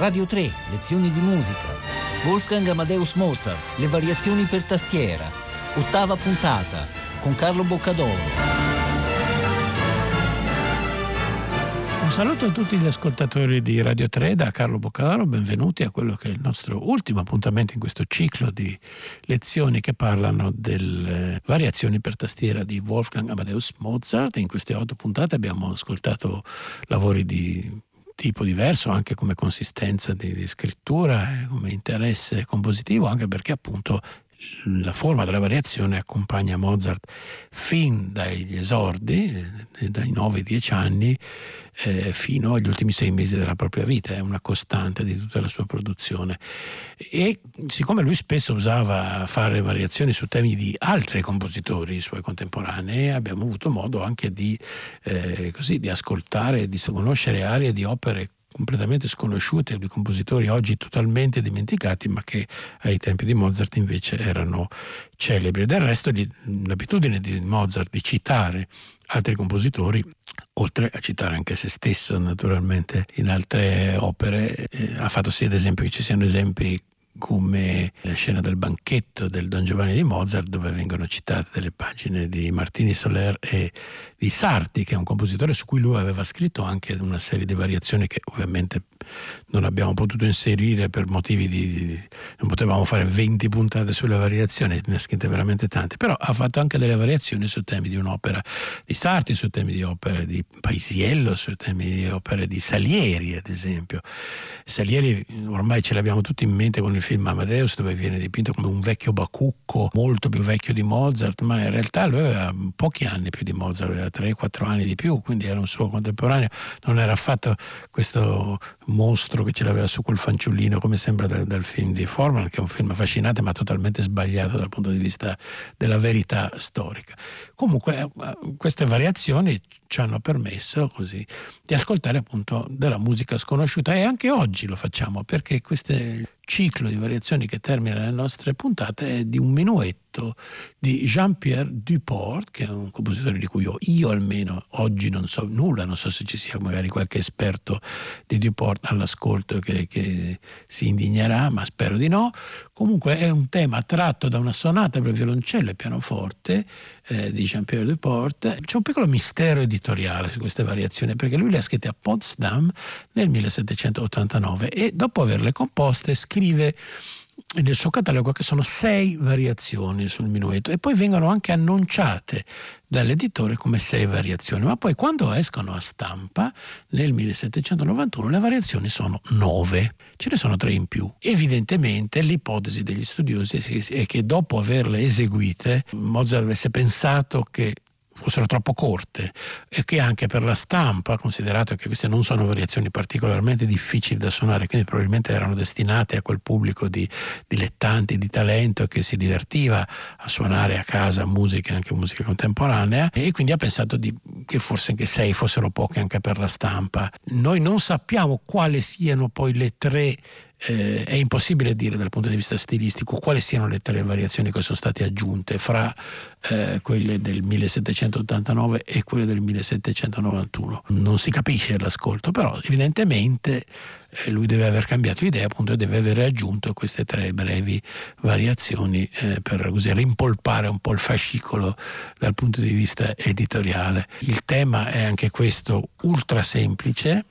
Radio 3, lezioni di musica, Wolfgang Amadeus Mozart, le variazioni per tastiera, 8ª puntata, con Carlo Boccadoro. Un saluto a tutti gli ascoltatori di Radio 3 da Carlo Boccadoro, benvenuti a quello che è il nostro ultimo appuntamento in questo ciclo di lezioni che parlano delle variazioni per tastiera di Wolfgang Amadeus Mozart. In queste 8 puntate abbiamo ascoltato lavori di tipo diverso, anche come consistenza di scrittura, come interesse compositivo, anche perché appunto la forma della variazione accompagna Mozart fin dagli esordi, dai 9-10 anni fino agli ultimi 6 mesi della propria vita. È una costante di tutta la sua produzione, e siccome lui spesso usava fare variazioni su temi di altri compositori suoi contemporanei, abbiamo avuto modo anche di ascoltare e di conoscere aree di opere completamente sconosciute, di compositori oggi totalmente dimenticati, ma che ai tempi di Mozart invece erano celebri. Del resto l'abitudine di Mozart di citare altri compositori, oltre a citare anche se stesso naturalmente in altre opere, ha fatto sì ad esempio che ci siano esempi come la scena del banchetto del Don Giovanni di Mozart, dove vengono citate delle pagine di Martini Soler e di Sarti, che è un compositore su cui lui aveva scritto anche una serie di variazioni che ovviamente non abbiamo potuto inserire per motivi di non potevamo fare 20 puntate sulle variazioni, ne ha scritte veramente tante, però ha fatto anche delle variazioni su temi di un'opera di Sarti, su temi di opere di Paisiello, su temi di opere di Salieri ad esempio. Salieri ormai ce l'abbiamo tutti in mente con il film Amadeus, dove viene dipinto come un vecchio bacucco, molto più vecchio di Mozart, ma in realtà lui aveva pochi anni più di Mozart, aveva 3-4 anni di più, quindi era un suo contemporaneo, non era affatto questo mostro che ce l'aveva su quel fanciullino come sembra dal film di Forman, che è un film affascinante ma totalmente sbagliato dal punto di vista della verità storica. Comunque queste variazioni ci hanno permesso così di ascoltare appunto della musica sconosciuta, e anche oggi lo facciamo, perché queste ciclo di variazioni che termina le nostre puntate è di un minuetto di Jean-Pierre Duport, che è un compositore di cui io almeno oggi non so nulla, non so se ci sia magari qualche esperto di Duport all'ascolto che si indignerà, ma spero di no. Comunque è un tema tratto da una sonata per violoncello e pianoforte di Jean-Pierre Duport. C'è un piccolo mistero editoriale su queste variazioni, perché lui le ha scritte a Potsdam nel 1789 e dopo averle composte scrive nel suo catalogo che sono 6 variazioni sul minuetto, e poi vengono anche annunciate dall'editore come 6 variazioni, ma poi quando escono a stampa nel 1791 le variazioni sono 9, ce ne sono 3 in più. Evidentemente l'ipotesi degli studiosi è che dopo averle eseguite Mozart avesse pensato che fossero troppo corte e che anche per la stampa, considerato che queste non sono variazioni particolarmente difficili da suonare, quindi probabilmente erano destinate a quel pubblico di dilettanti, di talento, che si divertiva a suonare a casa musica, anche musica contemporanea, e quindi ha pensato che forse anche 6 fossero poche anche per la stampa. Noi non sappiamo quali siano poi le 3. È impossibile dire dal punto di vista stilistico quali siano le 3 variazioni che sono state aggiunte fra quelle del 1789 e quelle del 1791. Non si capisce l'ascolto, però evidentemente lui deve aver cambiato idea, appunto, e deve aver aggiunto queste 3 brevi variazioni per così rimpolpare un po' il fascicolo dal punto di vista editoriale. Il tema è anche questo ultra semplice.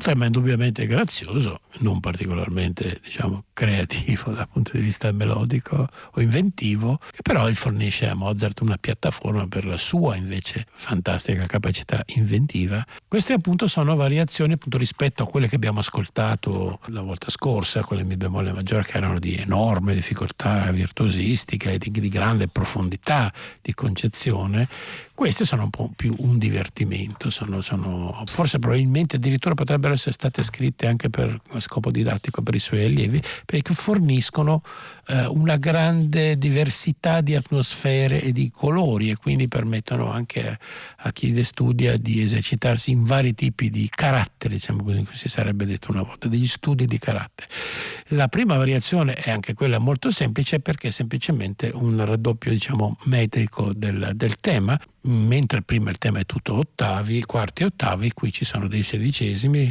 inoltre, ma indubbiamente grazioso, non particolarmente, diciamo, creativo dal punto di vista melodico o inventivo, che però fornisce a Mozart una piattaforma per la sua invece fantastica capacità inventiva. Queste appunto sono variazioni appunto rispetto a quelle che abbiamo ascoltato la volta scorsa, quelle in mi bemolle maggiore, che erano di enorme difficoltà virtuosistica e di grande profondità di concezione. Queste sono un po' più un divertimento, sono forse probabilmente addirittura potrebbero essere state scritte anche per scopo didattico per i suoi allievi, perché forniscono una grande diversità di atmosfere e di colori, e quindi permettono anche a chi le studia di esercitarsi in vari tipi di carattere, diciamo così, si sarebbe detto una volta, degli studi di carattere. La prima variazione è anche quella molto semplice, perché è semplicemente un raddoppio, diciamo, metrico del tema. Mentre prima il tema è tutto ottavi, quarti e ottavi, qui ci sono dei sedicesimi.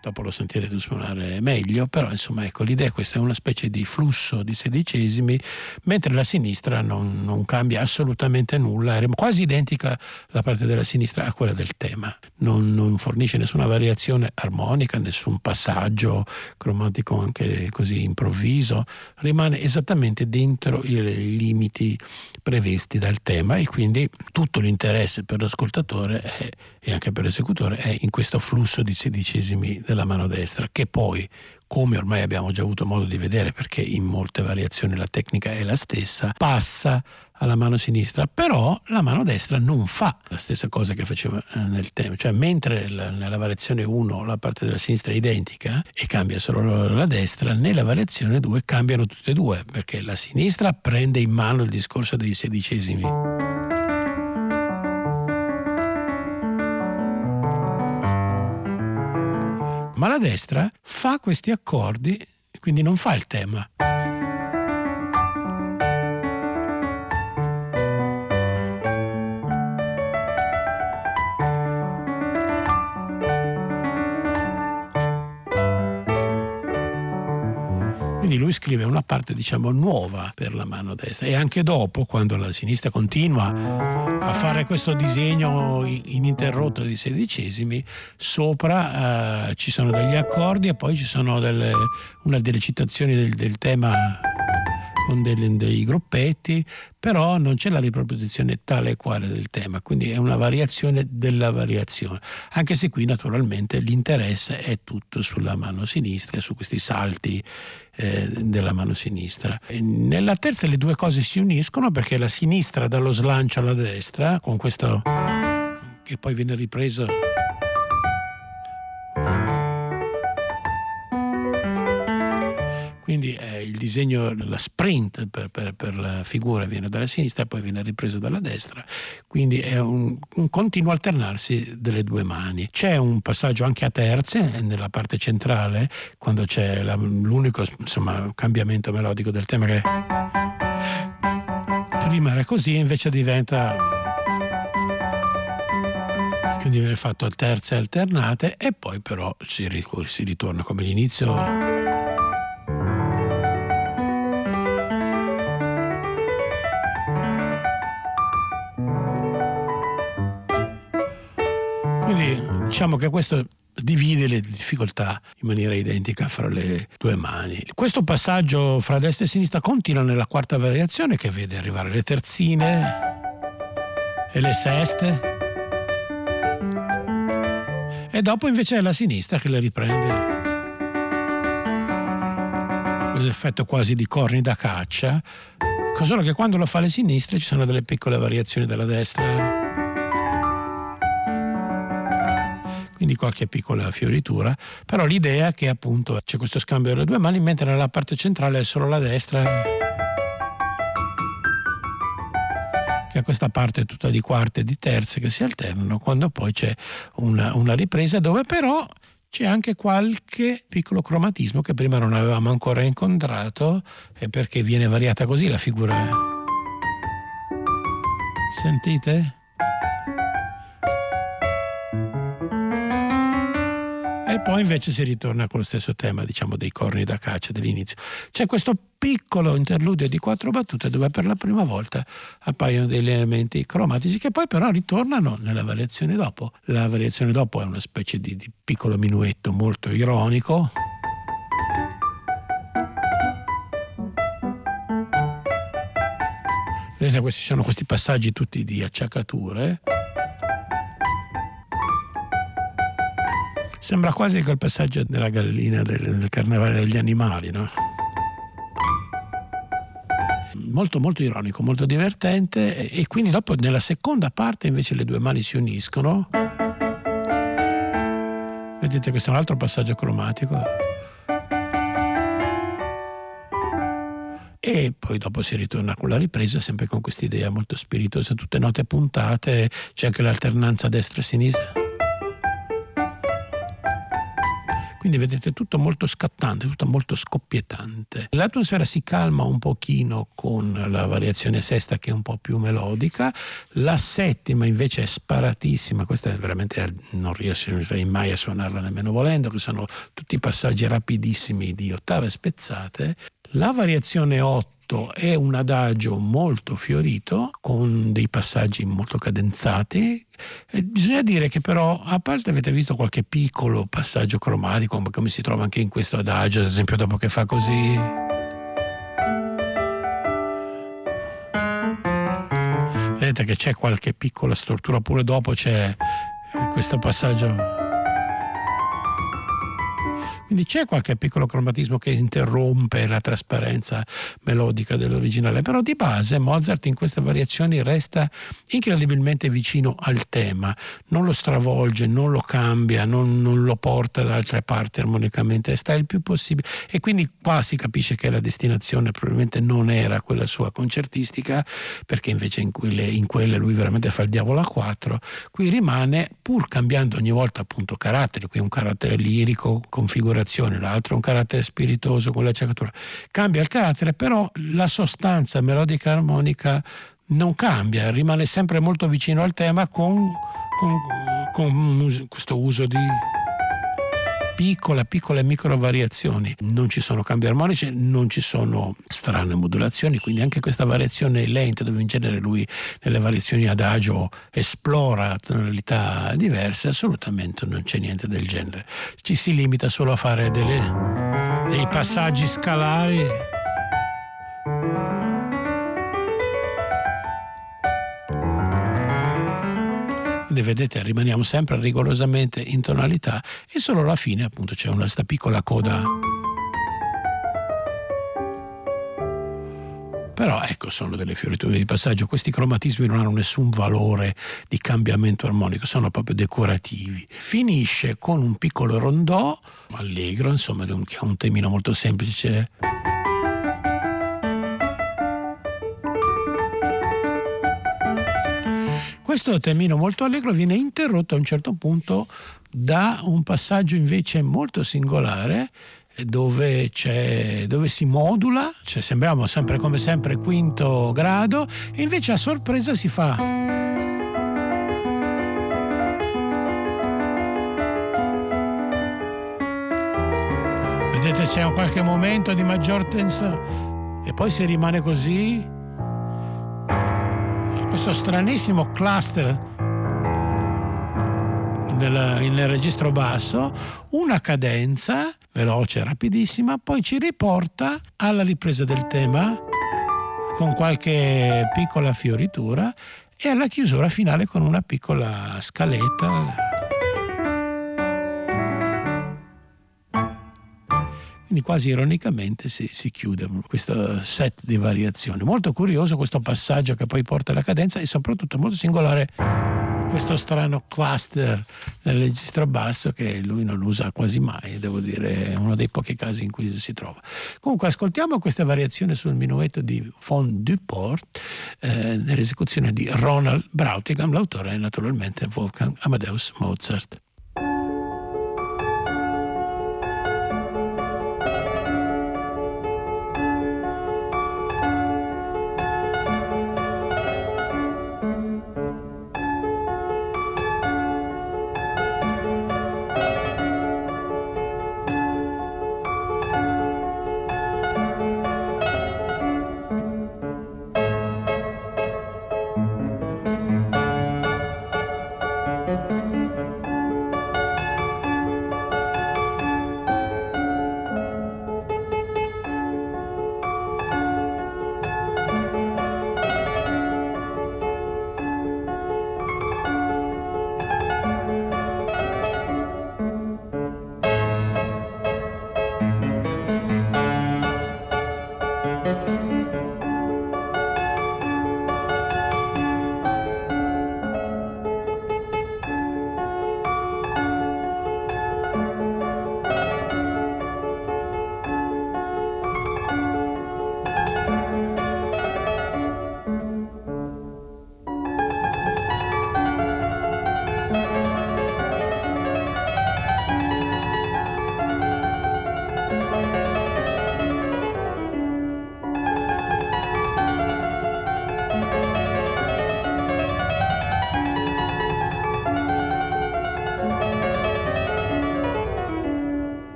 Dopo lo sentirete suonare meglio, però insomma ecco l'idea è questa, è una specie di flusso di sedicesimi, mentre la sinistra non cambia assolutamente nulla, è quasi identica la parte della sinistra a quella del tema, non fornisce nessuna variazione armonica, nessun passaggio cromatico anche così improvviso, rimane esattamente dentro i limiti previsti dal tema, e quindi tutto l'interesse per l'ascoltatore e anche per l'esecutore è in questo flusso di sedicesimi della mano destra, che poi, come ormai abbiamo già avuto modo di vedere perché in molte variazioni la tecnica è la stessa, passa alla mano sinistra, però la mano destra non fa la stessa cosa che faceva nel tema, cioè mentre nella variazione 1 la parte della sinistra è identica e cambia solo la destra, nella variazione 2 cambiano tutte e due, perché la sinistra prende in mano il discorso dei sedicesimi. Ma la destra fa questi accordi, quindi non fa il tema. Quindi lui scrive una parte, diciamo, nuova per la mano destra, e anche dopo, quando la sinistra continua a fare questo disegno ininterrotto di sedicesimi, sopra ci sono degli accordi e poi ci sono delle citazioni del tema con dei gruppetti, però non c'è la riproposizione tale e quale del tema, quindi è una variazione della variazione, anche se qui naturalmente l'interesse è tutto sulla mano sinistra e su questi salti della mano sinistra. E nella terza le due cose si uniscono, perché la sinistra dà lo slancio alla destra con questo che poi viene ripreso. Quindi il disegno, la sprint per la figura viene dalla sinistra e poi viene ripreso dalla destra, quindi è un continuo alternarsi delle due mani. C'è un passaggio anche a terze nella parte centrale, quando c'è l'unico, insomma, cambiamento melodico del tema, che prima era così, invece diventa, quindi viene fatto a terze alternate, e poi però si ritorna come l'inizio. Quindi diciamo che questo divide le difficoltà in maniera identica fra le due mani. Questo passaggio fra destra e sinistra continua nella quarta variazione, che vede arrivare le terzine e le seste, e dopo invece è la sinistra che le riprende. Un effetto quasi di corni da caccia, solo che quando lo fa le sinistre ci sono delle piccole variazioni della destra, quindi qualche piccola fioritura, però l'idea è che appunto c'è questo scambio delle due mani, mentre nella parte centrale è solo la destra, che ha questa parte tutta di quarte e di terze che si alternano, quando poi c'è una ripresa dove però c'è anche qualche piccolo cromatismo che prima non avevamo ancora incontrato, e perché viene variata così la figura. Sentite? E poi invece si ritorna con lo stesso tema, diciamo, dei corni da caccia dell'inizio. C'è questo piccolo interludio di 4 battute dove per la prima volta appaiono degli elementi cromatici che poi però ritornano nella variazione dopo. La variazione dopo è una specie di piccolo minuetto molto ironico. Questi sono questi passaggi tutti di acciaccature. Sembra quasi quel passaggio della gallina del carnevale degli animali, no? Molto molto ironico, molto divertente, e quindi dopo nella seconda parte invece le due mani si uniscono. Vedete, questo è un altro passaggio cromatico. E poi dopo si ritorna con la ripresa, sempre con quest'idea molto spiritosa, tutte note puntate, c'è anche l'alternanza destra e sinistra. Quindi vedete, tutto molto scattante, tutto molto scoppiettante. L'atmosfera si calma un pochino con la variazione sesta, che è un po' più melodica. La settima invece è sparatissima, questa è veramente, non riuscirei mai a suonarla nemmeno volendo, che sono tutti passaggi rapidissimi di ottave spezzate. La variazione 8 è un adagio molto fiorito, con dei passaggi molto cadenzati. E bisogna dire che però, a parte avete visto qualche piccolo passaggio cromatico, come si trova anche in questo adagio, ad esempio dopo che fa così, vedete che c'è qualche piccola stortura, oppure dopo c'è questo passaggio. Quindi c'è qualche piccolo cromatismo che interrompe la trasparenza melodica dell'originale, però di base Mozart in queste variazioni resta incredibilmente vicino al tema, non lo stravolge, non lo cambia, non lo porta da altre parti armonicamente, sta il più possibile, e quindi qua si capisce che la destinazione probabilmente non era quella sua concertistica, perché invece in quelle lui veramente fa il diavolo a 4, qui rimane, pur cambiando ogni volta appunto caratteri, qui un carattere lirico, configurato, l'altro un carattere spiritoso con l'acciaccatura, cambia il carattere, però la sostanza melodica armonica non cambia, rimane sempre molto vicino al tema con questo uso di piccole micro variazioni. Non ci sono cambi armonici, non ci sono strane modulazioni, quindi anche questa variazione lenta, dove in genere lui nelle variazioni adagio esplora tonalità diverse, assolutamente non c'è niente del genere, ci si limita solo a fare dei passaggi scalari. Quindi vedete, rimaniamo sempre rigorosamente in tonalità, e solo alla fine appunto c'è questa piccola coda. Però ecco, sono delle fioriture di passaggio, questi cromatismi non hanno nessun valore di cambiamento armonico, sono proprio decorativi. Finisce con un piccolo rondò, allegro, insomma, che ha un temino molto semplice. Questo temino molto allegro viene interrotto a un certo punto da un passaggio invece molto singolare, dove si modula, cioè sembriamo sempre come sempre quinto grado, e invece a sorpresa si fa. Vedete, c'è un qualche momento di maggior tensione e poi si rimane così. Questo stranissimo cluster nel registro basso, una cadenza veloce, rapidissima, poi ci riporta alla ripresa del tema con qualche piccola fioritura e alla chiusura finale con una piccola scaletta. Quindi quasi ironicamente si chiude questo set di variazioni. Molto curioso questo passaggio che poi porta alla cadenza, e soprattutto molto singolare questo strano cluster nel registro basso che lui non usa quasi mai, devo dire, è uno dei pochi casi in cui si trova. Comunque ascoltiamo questa variazione sul minuetto di Von Duport nell'esecuzione di Ronald Brautigam, l'autore è naturalmente Wolfgang Amadeus Mozart.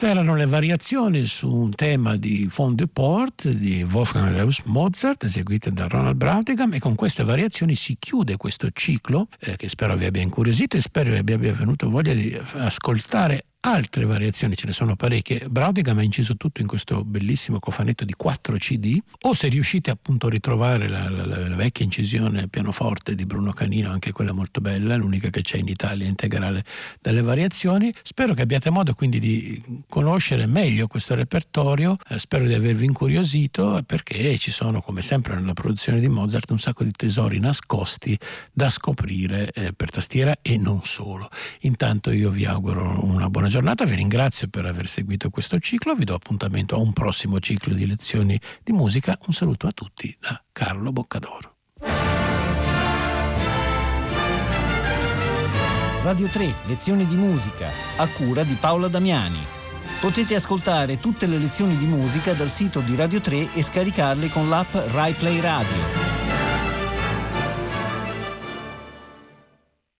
Queste erano le variazioni su un tema di Von Duport di Wolfgang Amadeus Mozart, eseguite da Ronald Brautigam, e con queste variazioni si chiude questo ciclo che spero vi abbia incuriosito e spero vi abbia venuto voglia di ascoltare altre variazioni, ce ne sono parecchie. Brautigam ha inciso tutto in questo bellissimo cofanetto di 4 CD, o se riuscite appunto a ritrovare la vecchia incisione pianoforte di Bruno Canino, anche quella molto bella, l'unica che c'è in Italia integrale delle variazioni. Spero che abbiate modo quindi di conoscere meglio questo repertorio, spero di avervi incuriosito, perché ci sono, come sempre nella produzione di Mozart, un sacco di tesori nascosti da scoprire per tastiera e non solo. Intanto io vi auguro una buona giornata, vi ringrazio per aver seguito questo ciclo, vi do appuntamento a un prossimo ciclo di lezioni di musica. Un saluto a tutti da Carlo Boccadoro. Radio 3, lezioni di musica, a cura di Paola Damiani. Potete ascoltare tutte le lezioni di musica dal sito di Radio 3 e scaricarle con l'app Rai Play Radio.